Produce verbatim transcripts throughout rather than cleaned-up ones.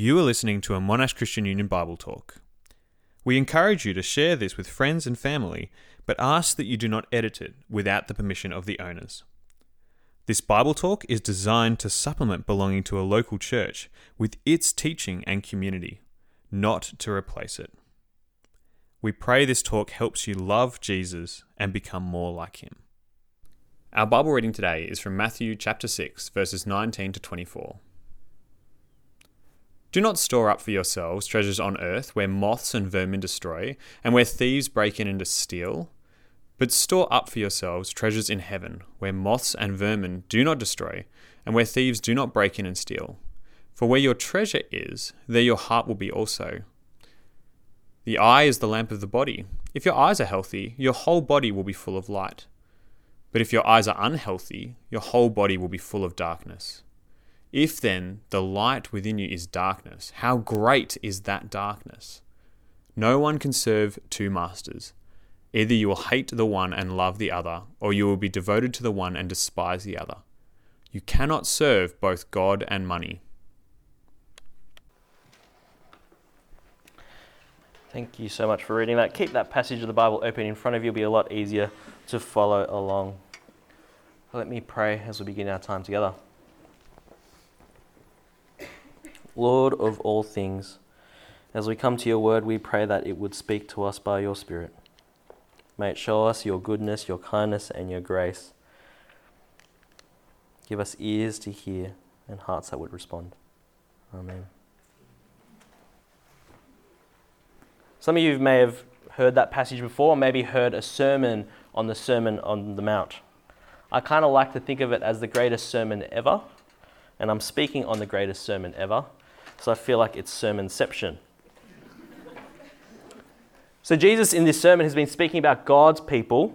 You are listening to a Monash Christian Union Bible Talk. We encourage you to share this with friends and family, but ask that you do not edit it without the permission of the owners. This Bible Talk is designed to supplement belonging to a local church with its teaching and community, not to replace it. We pray this talk helps you love Jesus and become more like him. Our Bible reading today is from Matthew chapter six, verses nineteen to twenty-four. Do not store up for yourselves treasures on earth where moths and vermin destroy, and where thieves break in and steal. But store up for yourselves treasures in heaven where moths and vermin do not destroy, and where thieves do not break in and steal. For where your treasure is, there your heart will be also. The eye is the lamp of the body. If your eyes are healthy, your whole body will be full of light. But if your eyes are unhealthy, your whole body will be full of darkness. If then the light within you is darkness, how great is that darkness? No one can serve two masters. Either you will hate the one and love the other, or you will be devoted to the one and despise the other. You cannot serve both God and money. Thank you so much for reading that. Keep that passage of the Bible open in front of you. It'll be a lot easier to follow along. Let me pray as we begin our time together. Lord of all things, as we come to your word, we pray that it would speak to us by your Spirit. May it show us your goodness, your kindness, and your grace. Give us ears to hear and hearts that would respond. Amen. Some of you may have heard that passage before, maybe heard a sermon on the Sermon on the Mount. I kind of like to think of it as the greatest sermon ever, and I'm speaking on the greatest sermon ever. So I feel like it's sermonception. So Jesus in this sermon has been speaking about God's people,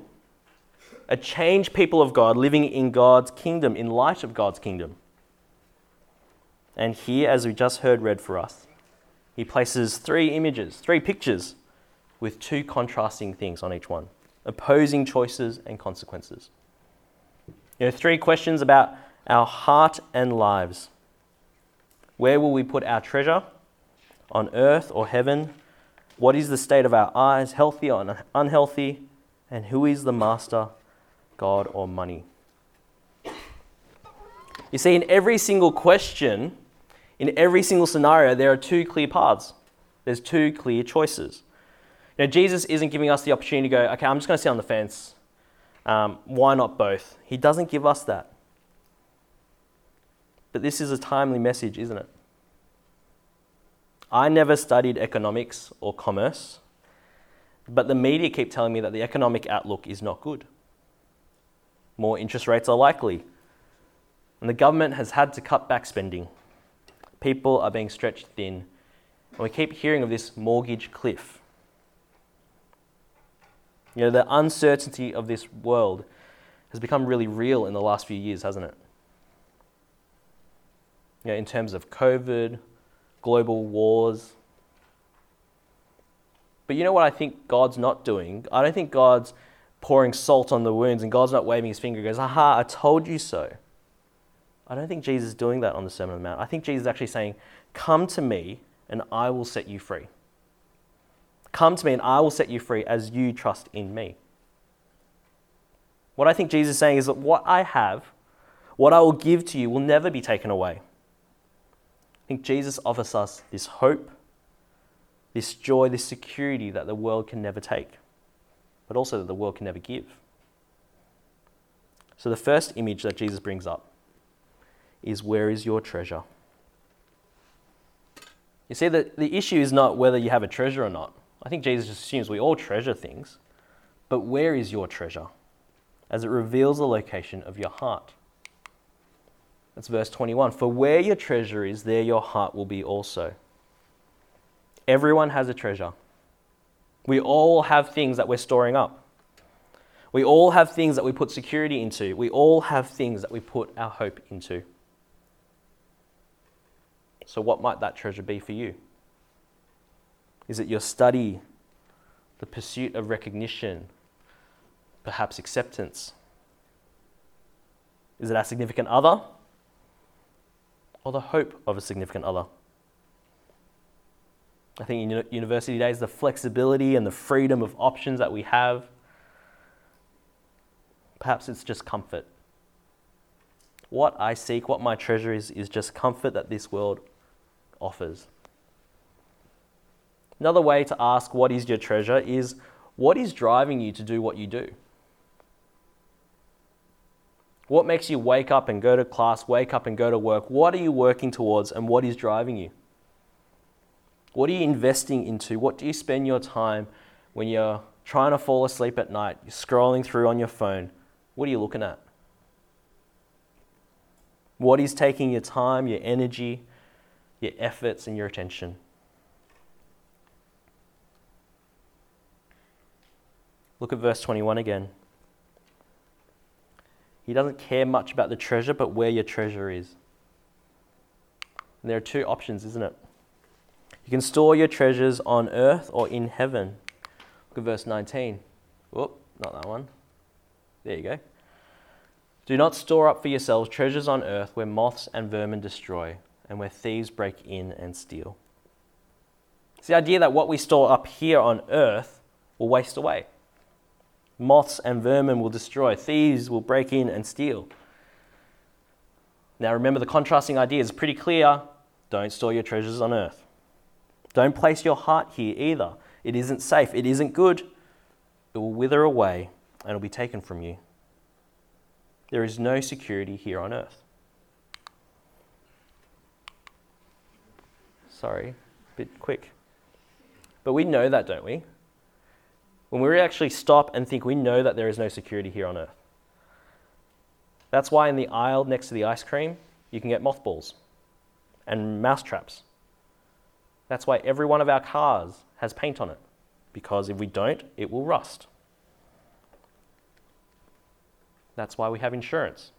a changed people of God, living in God's kingdom, in light of God's kingdom. And here, as we just heard read for us, he places three images, three pictures, with two contrasting things on each one, opposing choices and consequences. You know, three questions about our heart and lives. Where will we put our treasure? On earth or heaven? What is the state of our eyes, healthy or unhealthy? And who is the master, God or money? You see, in every single question, in every single scenario, there are two clear paths. There's two clear choices. Now, Jesus isn't giving us the opportunity to go, okay, I'm just going to sit on the fence. Um, why not both? He doesn't give us that. But this is a timely message, isn't it? I never studied economics or commerce, but the media keep telling me that the economic outlook is not good. More interest rates are likely, and the government has had to cut back spending. People are being stretched thin, and we keep hearing of this mortgage cliff. You know, the uncertainty of this world has become really real in the last few years, hasn't it? You know, in terms of COVID, global wars. But you know what I think God's not doing? I don't think God's pouring salt on the wounds and God's not waving his finger and goes, aha, I told you so. I don't think Jesus is doing that on the Sermon on the Mount. I think Jesus is actually saying, come to me and I will set you free. Come to me and I will set you free as you trust in me. What I think Jesus is saying is that what I have, what I will give to you will never be taken away. I think Jesus offers us this hope, this joy, this security that the world can never take, but also that the world can never give. So the first image that Jesus brings up is, where is your treasure? You see, the, the issue is not whether you have a treasure or not. I think Jesus assumes we all treasure things, but where is your treasure? As it reveals the location of your heart. That's verse twenty-one. For where your treasure is, there your heart will be also. Everyone has a treasure. We all have things that we're storing up. We all have things that we put security into. We all have things that we put our hope into. So what might that treasure be for you? Is it your study, the pursuit of recognition, perhaps acceptance? Is it our significant other? Or the hope of a significant other? I think in university days, the flexibility and the freedom of options that we have. Perhaps it's just comfort. What I seek, what my treasure is, is just comfort that this world offers. Another way to ask what is your treasure is, what is driving you to do what you do? What makes you wake up and go to class, wake up and go to work? What are you working towards and what is driving you? What are you investing into? What do you spend your time when you're trying to fall asleep at night, you're scrolling through on your phone? What are you looking at? What is taking your time, your energy, your efforts, and your attention? Look at verse twenty-one again. He doesn't care much about the treasure, but where your treasure is. And there are two options, isn't it? You can store your treasures on earth or in heaven. Look at verse nineteen. Whoop, not that one. There you go. Do not store up for yourselves treasures on earth where moths and vermin destroy and where thieves break in and steal. It's the idea that what we store up here on earth will waste away. Moths and vermin will destroy. Thieves will break in and steal. Now remember, the contrasting idea is pretty clear. Don't store your treasures on earth. Don't place your heart here either. It isn't safe. It isn't good. It will wither away and it will be taken from you. There is no security here on earth. Sorry, a bit quick. But we know that, don't we? When we actually stop and think, we know that there is no security here on earth. That's why in the aisle next to the ice cream, you can get mothballs and mousetraps. That's why every one of our cars has paint on it, because if we don't, it will rust. That's why we have insurance.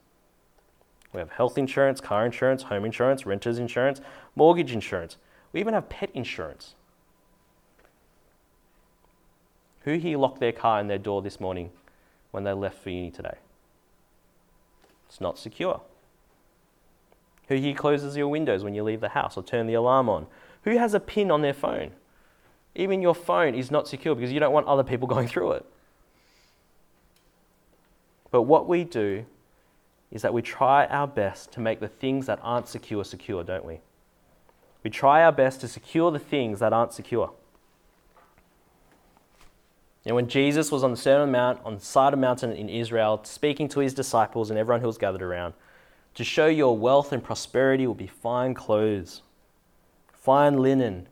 We have health insurance, car insurance, home insurance, renter's insurance, mortgage insurance. We even have pet insurance. Who here locked their car in their door this morning when they left for uni today? It's not secure. Who here closes your windows when you leave the house or turn the alarm on? Who has a pin on their phone? Even your phone is not secure because you don't want other people going through it. But what we do is that we try our best to make the things that aren't secure secure, don't we? We try our best to secure the things that aren't secure. And when Jesus was on the Sermon on the Mount, on the side of a mountain in Israel, speaking to his disciples and everyone who was gathered around, to show your wealth and prosperity will be fine clothes, fine linen,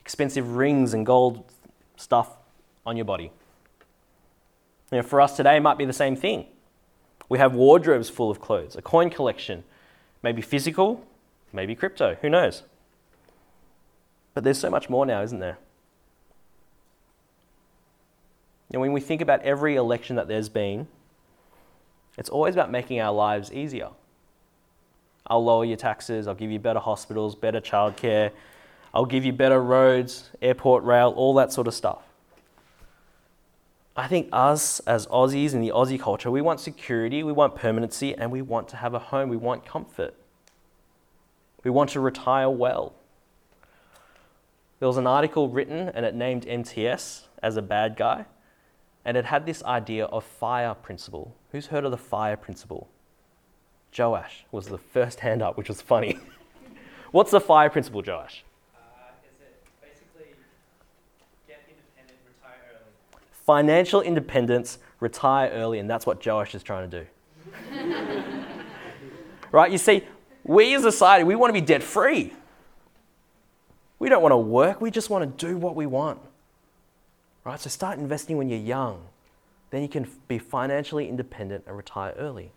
expensive rings and gold stuff on your body. You know, for us today, it might be the same thing. We have wardrobes full of clothes, a coin collection, maybe physical, maybe crypto, who knows? But there's so much more now, isn't there? And when we think about every election that there's been, it's always about making our lives easier. I'll lower your taxes, I'll give you better hospitals, better childcare, I'll give you better roads, airport, rail, all that sort of stuff. I think us as Aussies in the Aussie culture, we want security, we want permanency, and we want to have a home, we want comfort. We want to retire well. There was an article written and it named M T S as a bad guy. And it had this idea of fire principle. Who's heard of the fire principle? Joash was the first hand up, which was funny. What's the fire principle, Joash? Uh, is it basically get independent, retire early? Financial independence, retire early, and that's what Joash is trying to do. Right? You see, we as a society, we want to be debt free. We don't want to work. We just want to do what we want. Right, so start investing when you're young. Then you can be financially independent and retire early.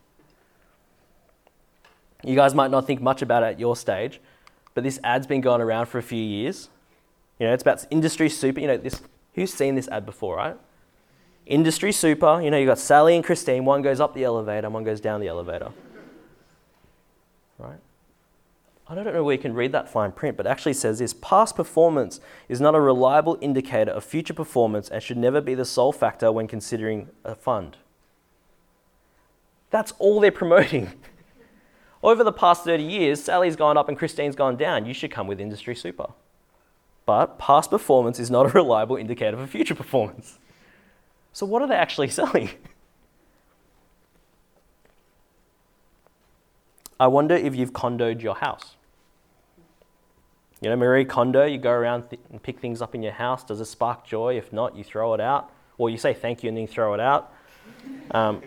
You guys might not think much about it at your stage, but this ad's been going around for a few years. You know, it's about Industry Super. You know, this, who's seen this ad before, right? Industry Super, you know, you've got Sally and Christine. One goes up the elevator and one goes down the elevator. Right? I don't know where you can read that fine print, but it actually says this: past performance is not a reliable indicator of future performance and should never be the sole factor when considering a fund. That's all they're promoting. Over the past thirty years, Sally's gone up and Christine's gone down. You should come with Industry Super. But past performance is not a reliable indicator for future performance. So what are they actually selling? I wonder if you've condoed your house. You know, Marie Kondo, you go around th- and pick things up in your house. Does it spark joy? If not, you throw it out. Or you say thank you and then you throw it out. Um,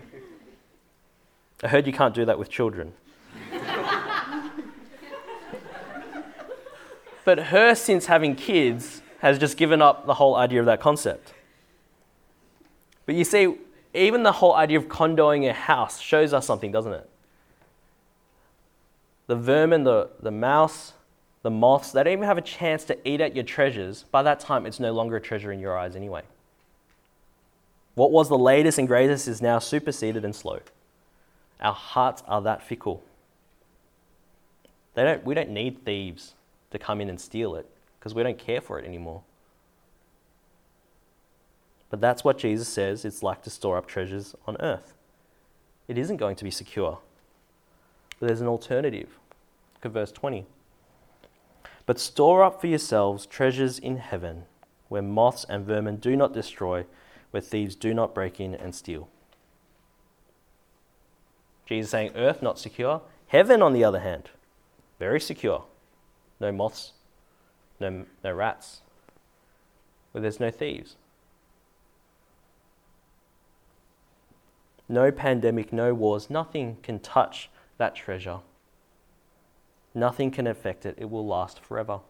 I heard you can't do that with children. But her, since having kids, has just given up the whole idea of that concept. But you see, even the whole idea of condoing a house shows us something, doesn't it? The vermin, the, the mouse, the moths, they don't even have a chance to eat at your treasures. By that time, it's no longer a treasure in your eyes anyway. What was the latest and greatest is now superseded and slow. Our hearts are that fickle. They don't, we don't need thieves to come in and steal it because we don't care for it anymore. But that's what Jesus says it's like to store up treasures on earth. It isn't going to be secure. But there's an alternative. Look at verse twenty. But store up for yourselves treasures in heaven, where moths and vermin do not destroy, where thieves do not break in and steal. Jesus is saying earth not secure. Heaven, on the other hand, very secure. No moths, no, no rats, where there's no thieves. No pandemic, no wars, nothing can touch that treasure. Nothing can affect it. It will last forever.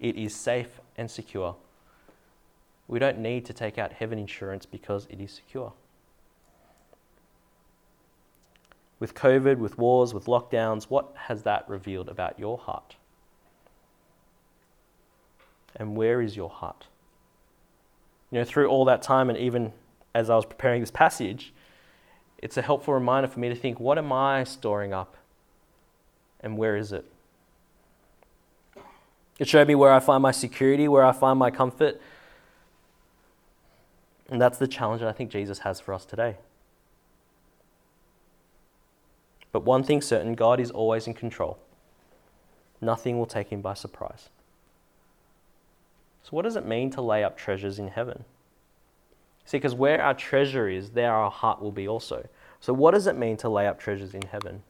It is safe and secure. We don't need to take out heaven insurance because it is secure. With COVID, with wars, with lockdowns, what has that revealed about your heart? And where is your heart? You know, through all that time, and even as I was preparing this passage, it's a helpful reminder for me to think, what am I storing up and where is it? It showed me where I find my security, where I find my comfort. And that's the challenge that I think Jesus has for us today. But one thing's certain, God is always in control. Nothing will take him by surprise. So what does it mean to lay up treasures in heaven? See, because where our treasure is, there our heart will be also. So what does it mean to lay up treasures in heaven?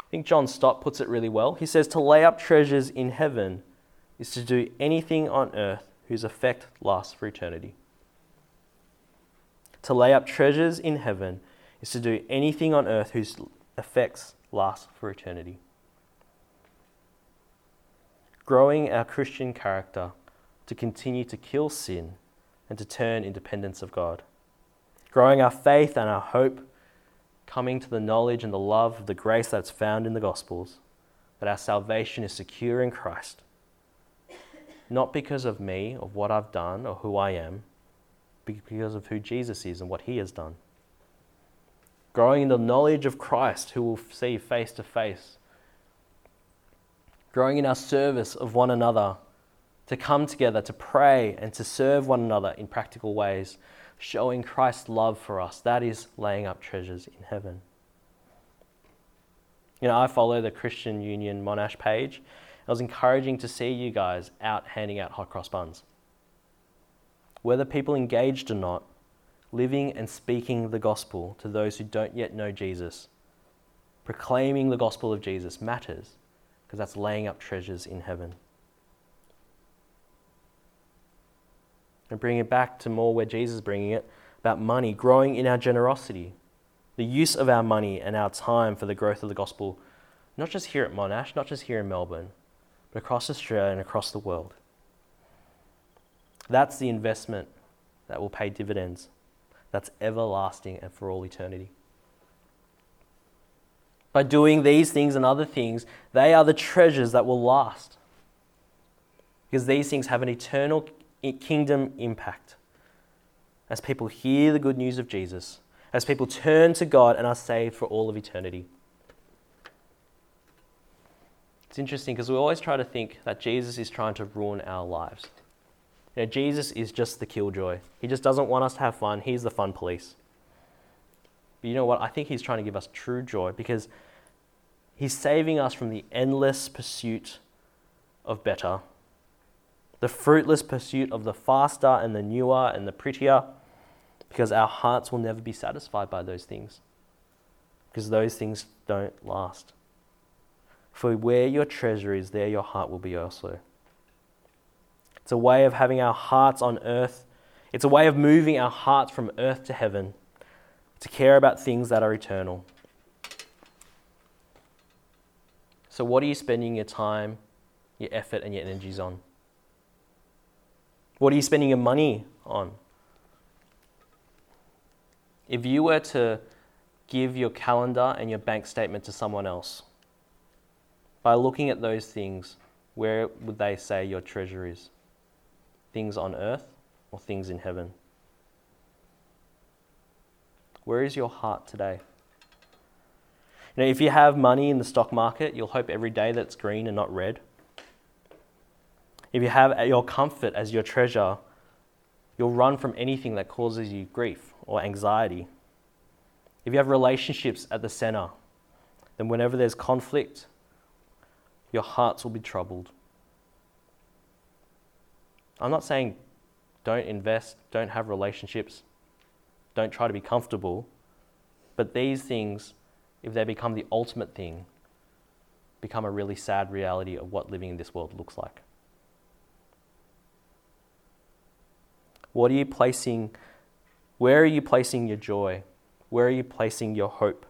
I think John Stott puts it really well. He says, to lay up treasures in heaven is to do anything on earth whose effect lasts for eternity. To lay up treasures in heaven is to do anything on earth whose effects last for eternity. Growing our Christian character to continue to kill sin and to turn in dependence of God. Growing our faith and our hope, coming to the knowledge and the love of the grace that's found in the Gospels, that our salvation is secure in Christ. Not because of me, of what I've done or who I am, but because of who Jesus is and what he has done. Growing in the knowledge of Christ, who we'll see face to face. Growing in our service of one another, to come together, to pray and to serve one another in practical ways, showing Christ's love for us. That is laying up treasures in heaven. You know, I follow the Christian Union Monash page. I was encouraging to see you guys out handing out hot cross buns. Whether people engaged or not, living and speaking the gospel to those who don't yet know Jesus, proclaiming the gospel of Jesus matters, because that's laying up treasures in heaven. And bring it back to more where Jesus is bringing it, about money, growing in our generosity, the use of our money and our time for the growth of the gospel, not just here at Monash, not just here in Melbourne, but across Australia and across the world. That's the investment that will pay dividends. That's everlasting and for all eternity. By doing these things and other things, they are the treasures that will last. Because these things have an eternal kingdom impact. As people hear the good news of Jesus, as people turn to God and are saved for all of eternity. It's interesting because we always try to think that Jesus is trying to ruin our lives. You know, Jesus is just the killjoy. He just doesn't want us to have fun. He's the fun police. But you know what? I think he's trying to give us true joy because he's saving us from the endless pursuit of better the fruitless pursuit of the faster and the newer and the prettier, because our hearts will never be satisfied by those things, because those things don't last. For where your treasure is, there your heart will be also. It's a way of having our hearts on earth. It's a way of moving our hearts from earth to heaven, to care about things that are eternal. So what are you spending your time, your effort, and your energies on? What are you spending your money on? If you were to give your calendar and your bank statement to someone else, by looking at those things, where would they say your treasure is? Things on earth or things in heaven? Where is your heart today? You know, if you have money in the stock market, you'll hope every day that's green and not red. If you have your comfort as your treasure, you'll run from anything that causes you grief or anxiety. If you have relationships at the center, then whenever there's conflict, your hearts will be troubled. I'm not saying don't invest, don't have relationships, don't try to be comfortable, but these things, if they become the ultimate thing, become a really sad reality of what living in this world looks like. What are you placing? Where are you placing your joy? Where are you placing your hope?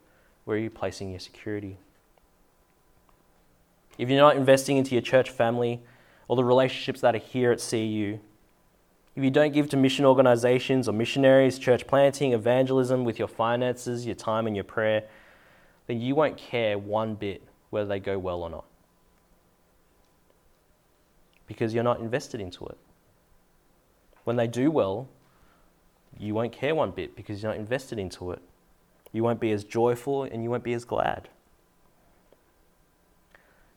Where are you placing your security? If you're not investing into your church family or the relationships that are here at C U, if you don't give to mission organizations or missionaries, church planting, evangelism with your finances, your time and your prayer, then you won't care one bit whether they go well or not, because you're not invested into it. When they do well, you won't care one bit because you're not invested into it. You won't be as joyful and you won't be as glad.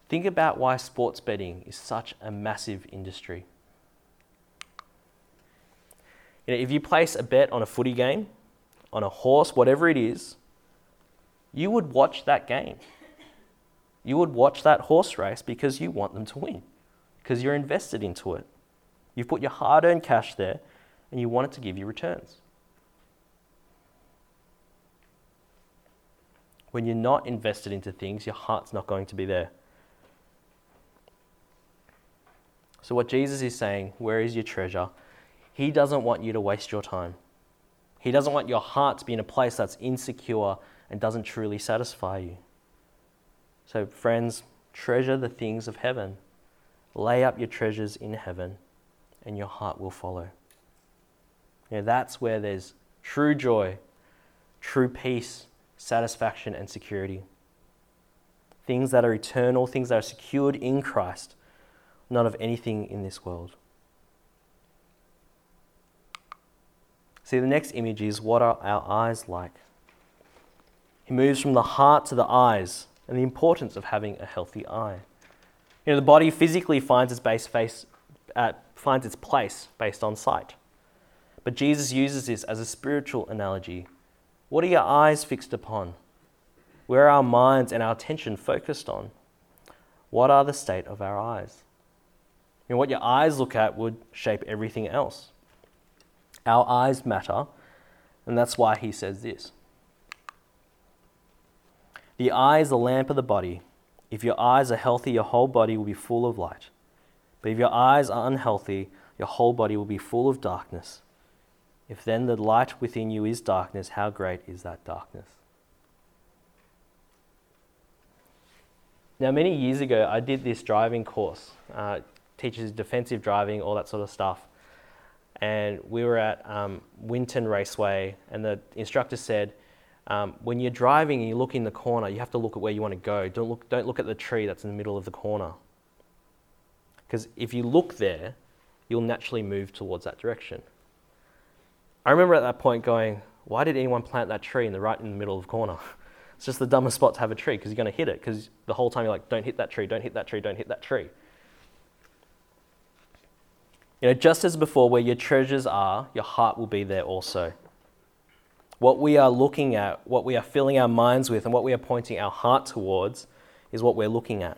Think about why sports betting is such a massive industry. You know, if you place a bet on a footy game, on a horse, whatever it is, you would watch that game. You would watch that horse race because you want them to win, because you're invested into it. You've put your hard-earned cash there and you want it to give you returns. When you're not invested into things, your heart's not going to be there. So what Jesus is saying, where is your treasure? He doesn't want you to waste your time. He doesn't want your heart to be in a place that's insecure and doesn't truly satisfy you. So friends, treasure the things of heaven. Lay up your treasures in heaven and your heart will follow. You know, that's where there's true joy, true peace, satisfaction and security. Things that are eternal, things that are secured in Christ, not of anything in this world. See, the next image is, what are our eyes like? He moves from the heart to the eyes and the importance of having a healthy eye. You know, the body physically finds its base face, uh, finds its place based on sight. But Jesus uses this as a spiritual analogy. What are your eyes fixed upon? Where are our minds and our attention focused on? What are the state of our eyes? You know, what your eyes look at would shape everything else. Our eyes matter, and that's why he says this. The eye is the lamp of the body. If your eyes are healthy, your whole body will be full of light. But if your eyes are unhealthy, your whole body will be full of darkness. If then the light within you is darkness, how great is that darkness? Now, many years ago, I did this driving course. Uh, teaches defensive driving, all that sort of stuff. And we were at um, Winton Raceway, and the instructor said, um, when you're driving and you look in the corner, you have to look at where you want to go. Don't look, don't look at the tree that's in the middle of the corner. Because if you look there, you'll naturally move towards that direction. I remember at that point going, why did anyone plant that tree in the right in the middle of the corner? It's just the dumbest spot to have a tree, because you're going to hit it, because the whole time you're like, don't hit that tree, don't hit that tree, don't hit that tree. You know, just as before, where your treasures are, your heart will be there also. What we are looking at, what we are filling our minds with, and what we are pointing our heart towards is what we're looking at.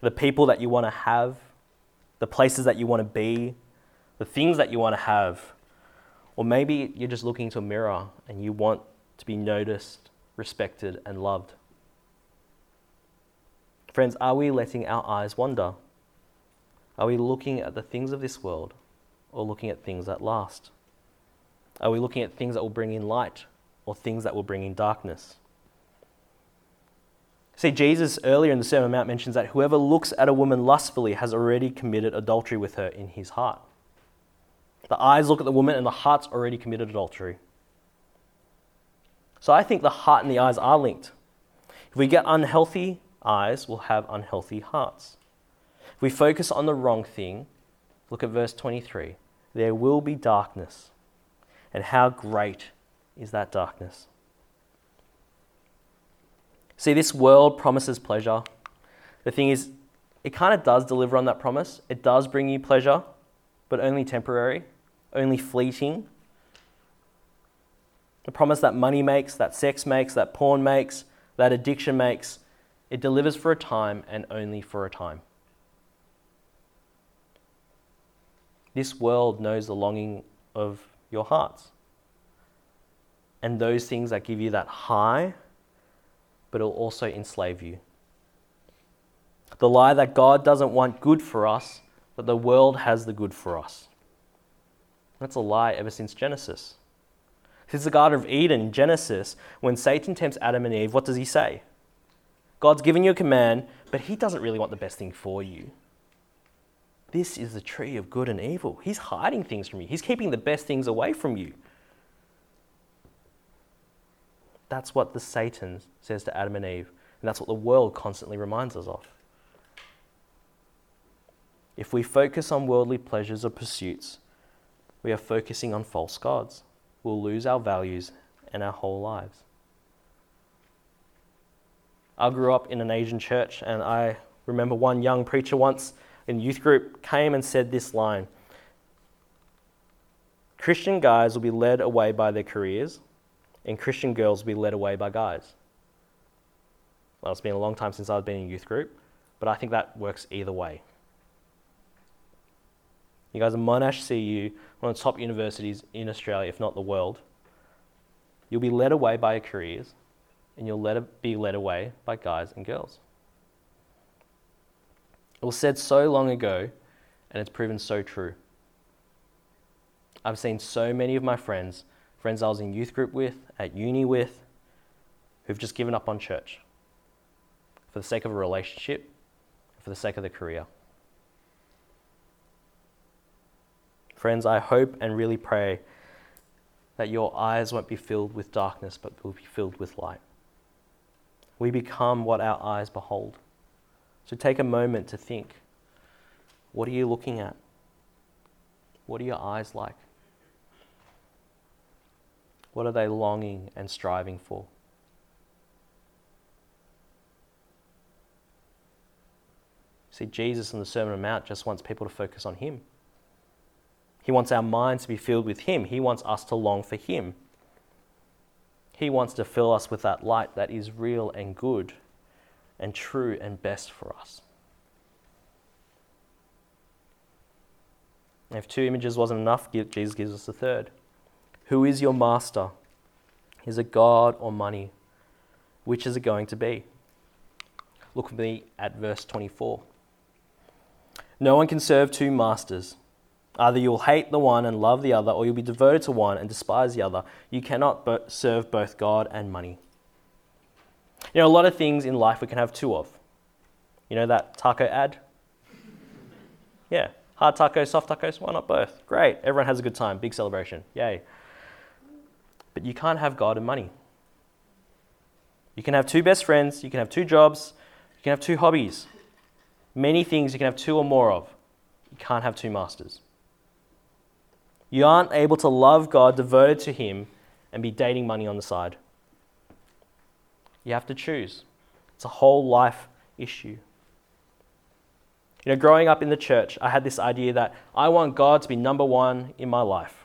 The people that you want to have, the places that you want to be, the things that you want to have. Or maybe you're just looking into a mirror and you want to be noticed, respected, and loved. Friends, are we letting our eyes wander? Are we looking at the things of this world or looking at things that last? Are we looking at things that will bring in light or things that will bring in darkness? See, Jesus earlier in the Sermon on the Mount mentions that whoever looks at a woman lustfully has already committed adultery with her in his heart. The eyes look at the woman and the heart's already committed adultery. So I think the heart and the eyes are linked. If we get unhealthy eyes, we'll have unhealthy hearts. If we focus on the wrong thing, look at verse twenty-three, there will be darkness. And how great is that darkness? See, this world promises pleasure. The thing is, it kind of does deliver on that promise. It does bring you pleasure, but only temporary, only fleeting. The promise that money makes, that sex makes, that porn makes, that addiction makes, it delivers for a time and only for a time. This world knows the longing of your hearts. And those things that give you that high, but it'll also enslave you. The lie that God doesn't want good for us, but the world has the good for us. That's a lie ever since Genesis. Since the Garden of Eden, Genesis, when Satan tempts Adam and Eve, what does he say? God's given you a command, but he doesn't really want the best thing for you. This is the tree of good and evil. He's hiding things from you. He's keeping the best things away from you. That's what the Satan says to Adam and Eve, and that's what the world constantly reminds us of. If we focus on worldly pleasures or pursuits, we are focusing on false gods. We'll lose our values and our whole lives. I grew up in an Asian church, and I remember one young preacher once in the youth group came and said this line, Christian guys will be led away by their careers, and Christian girls will be led away by guys. Well, it's been a long time since I've been in a youth group, but I think that works either way. You guys are Monash C U, one of the top universities in Australia, if not the world. You'll be led away by your careers, and you'll let be led away by guys and girls. It was said so long ago, and it's proven so true. I've seen so many of my friends Friends I was in youth group with, at uni with, who've just given up on church for the sake of a relationship, for the sake of their career. Friends, I hope and really pray that your eyes won't be filled with darkness, but will be filled with light. We become what our eyes behold. So take a moment to think, what are you looking at? What are your eyes like? What are they longing and striving for? See, Jesus in the Sermon on the Mount just wants people to focus on him. He wants our minds to be filled with him. He wants us to long for him. He wants to fill us with that light that is real and good and true and best for us. And if two images wasn't enough, Jesus gives us the third. Who is your master? Is it God or money? Which is it going to be? Look with me at verse twenty-four. No one can serve two masters. Either you'll hate the one and love the other, or you'll be devoted to one and despise the other. You cannot bo- serve both God and money. You know, a lot of things in life we can have two of. You know that taco ad? Yeah. Hard tacos, soft tacos, why not both? Great. Everyone has a good time. Big celebration. Yay. But you can't have God and money. You can have two best friends, you can have two jobs, you can have two hobbies. Many things you can have two or more of. You can't have two masters. You aren't able to love God, devoted to him, and be dating money on the side. You have to choose. It's a whole life issue. You know, growing up in the church, I had this idea that I want God to be number one in my life.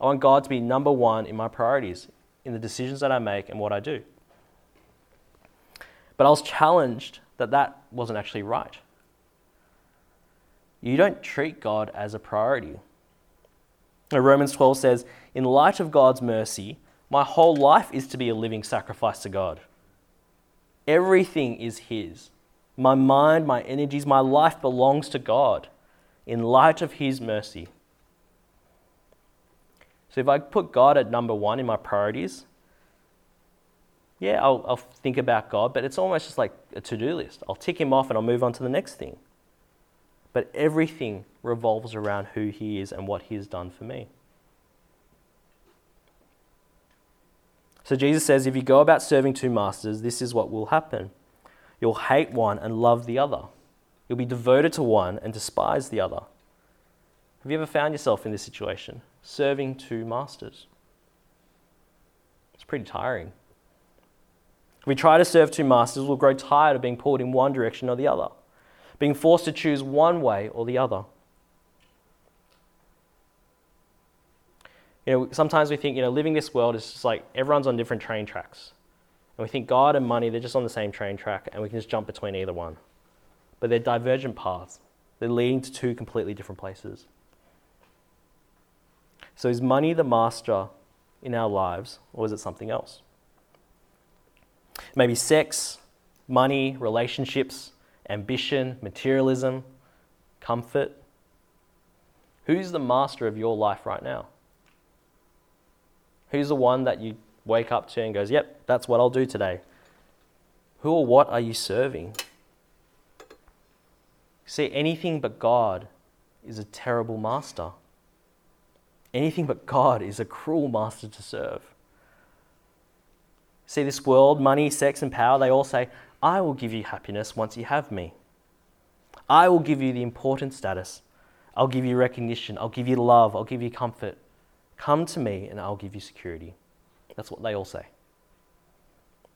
I want God to be number one in my priorities, in the decisions that I make and what I do. But I was challenged that that wasn't actually right. you don't treat God as a priority. Now, Romans twelve says, in light of God's mercy, my whole life is to be a living sacrifice to God. Everything is His. My mind, my energies, my life belongs to God in light of His mercy. So if I put God at number one in my priorities, yeah, I'll, I'll think about God, but it's almost just like a to-do list. I'll tick Him off and I'll move on to the next thing. But everything revolves around who He is and what He has done for me. So Jesus says, if you go about serving two masters, this is what will happen. You'll hate one and love the other. You'll be devoted to one and despise the other. Have you ever found yourself in this situation, serving two masters? It's pretty tiring. If we try to serve two masters, we'll grow tired of being pulled in one direction or the other, being forced to choose one way or the other. You know, sometimes we think, you know, living this world is just like everyone's on different train tracks. And we think God and money, they're just on the same train track and we can just jump between either one. But they're divergent paths. They're leading to two completely different places. So is money the master in our lives or is it something else? Maybe sex, money, relationships, ambition, materialism, comfort. Who's the master of your life right now? Who's the one that you wake up to and goes, yep, that's what I'll do today? Who or what are you serving? See, anything but God is a terrible master. Anything but God is a cruel master to serve. See, this world, money, sex, and power, they all say, I will give you happiness once you have me. I will give you the important status. I'll give you recognition. I'll give you love. I'll give you comfort. Come to me and I'll give you security. That's what they all say.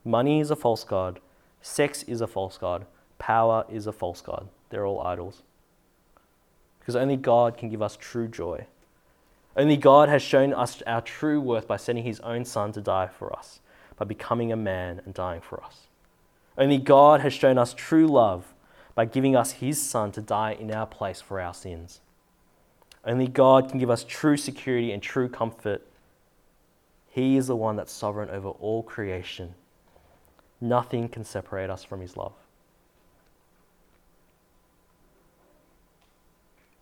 Money is a false god. Sex is a false god. Power is a false god. They're all idols. Because only God can give us true joy. Only God has shown us our true worth by sending His own Son to die for us, by becoming a man and dying for us. Only God has shown us true love by giving us His Son to die in our place for our sins. Only God can give us true security and true comfort. He is the one that's sovereign over all creation. Nothing can separate us from His love.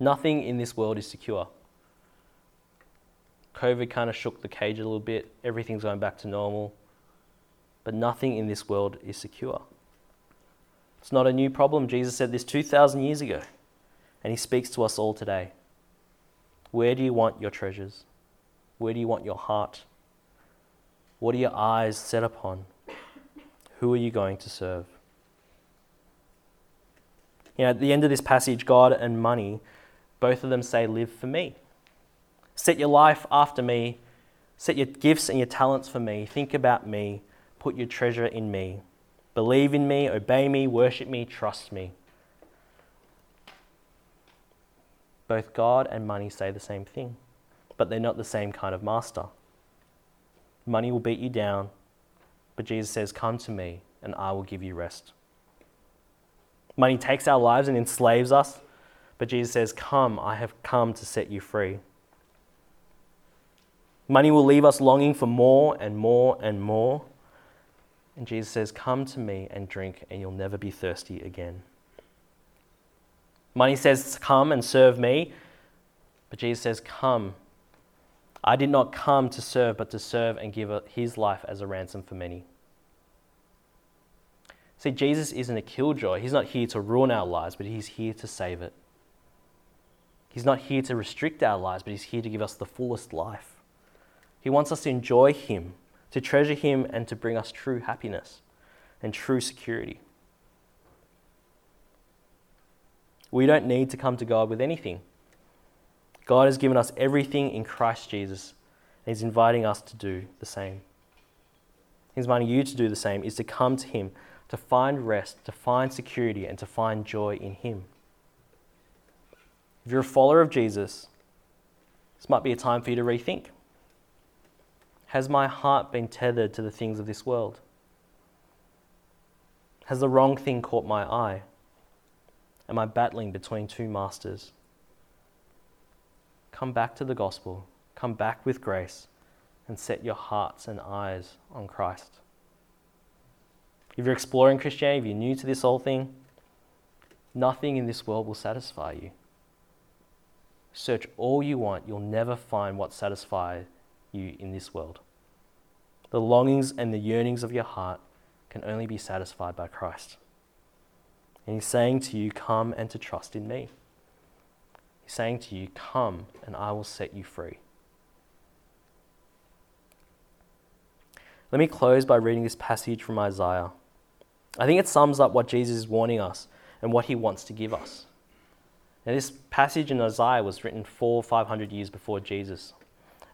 Nothing in this world is secure. COVID kind of shook the cage a little bit. Everything's going back to normal. But nothing in this world is secure. It's not a new problem. Jesus said this two thousand years ago, and He speaks to us all today. Where do you want your treasures? Where do you want your heart? What are your eyes set upon? Who are you going to serve? You know, at the end of this passage, God and money, both of them say, live for me. Set your life after me. Set your gifts and your talents for me. Think about me. Put your treasure in me. Believe in me, obey me, worship me, trust me. Both God and money say the same thing, but they're not the same kind of master. Money will beat you down, but Jesus says, come to me and I will give you rest. Money takes our lives and enslaves us, but Jesus says, come, I have come to set you free. Money will leave us longing for more and more and more, and Jesus says, come to me and drink and you'll never be thirsty again. Money says, come and serve me. But Jesus says, come. I did not come to serve, but to serve and give His life as a ransom for many. See, Jesus isn't a killjoy. He's not here to ruin our lives, but He's here to save it. He's not here to restrict our lives, but He's here to give us the fullest life. He wants us to enjoy Him, to treasure Him, and to bring us true happiness and true security. We don't need to come to God with anything. God has given us everything in Christ Jesus, and He's inviting us to do the same. He's inviting you to do the same, is to come to Him, to find rest, to find security, and to find joy in Him. If you're a follower of Jesus, this might be a time for you to rethink. Has my heart been tethered to the things of this world? Has the wrong thing caught my eye? Am I battling between two masters? Come back to the gospel. Come back with grace and set your hearts and eyes on Christ. If you're exploring Christianity, if you're new to this whole thing, nothing in this world will satisfy you. Search all you want. You'll never find what satisfies you in this world. The longings and the yearnings of your heart can only be satisfied by Christ. And he's saying to you, come and to trust in me. He's saying to you, come and I will set you free. Let me close by reading this passage from Isaiah. I think it sums up what Jesus is warning us and what he wants to give us. Now, this passage in Isaiah was written four or five hundred years before Jesus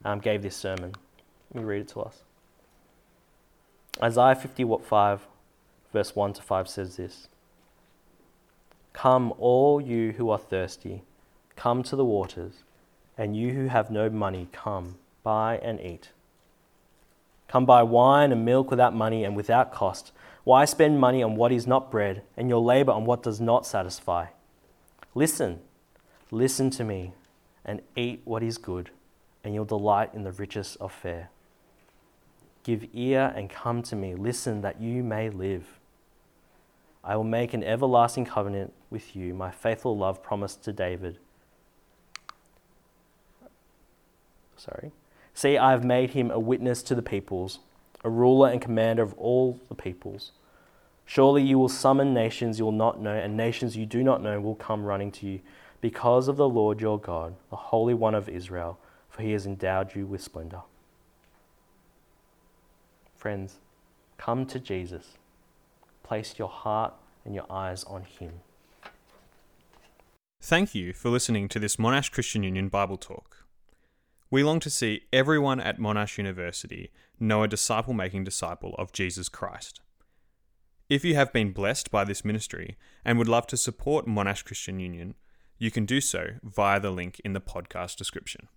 um, gave this sermon. Let me read it to us. Isaiah fifty-five, verse one to five says this. Come, all you who are thirsty, come to the waters, and you who have no money, come, buy and eat. Come buy wine and milk without money and without cost. Why spend money on what is not bread, and your labor on what does not satisfy? Listen, listen to me, and eat what is good, and you'll delight in the richest of fare. Give ear and come to me, listen that you may live. I will make an everlasting covenant with you, my faithful love promised to David. Sorry. See, I have made him a witness to the peoples, a ruler and commander of all the peoples. Surely you will summon nations you will not know, and nations you do not know will come running to you because of the Lord your God, the Holy One of Israel, for he has endowed you with splendor. Friends, come to Jesus. Place your heart and your eyes on him. Thank you for listening to this Monash Christian Union Bible Talk. We long to see everyone at Monash University know a disciple-making disciple of Jesus Christ. If you have been blessed by this ministry and would love to support Monash Christian Union, you can do so via the link in the podcast description.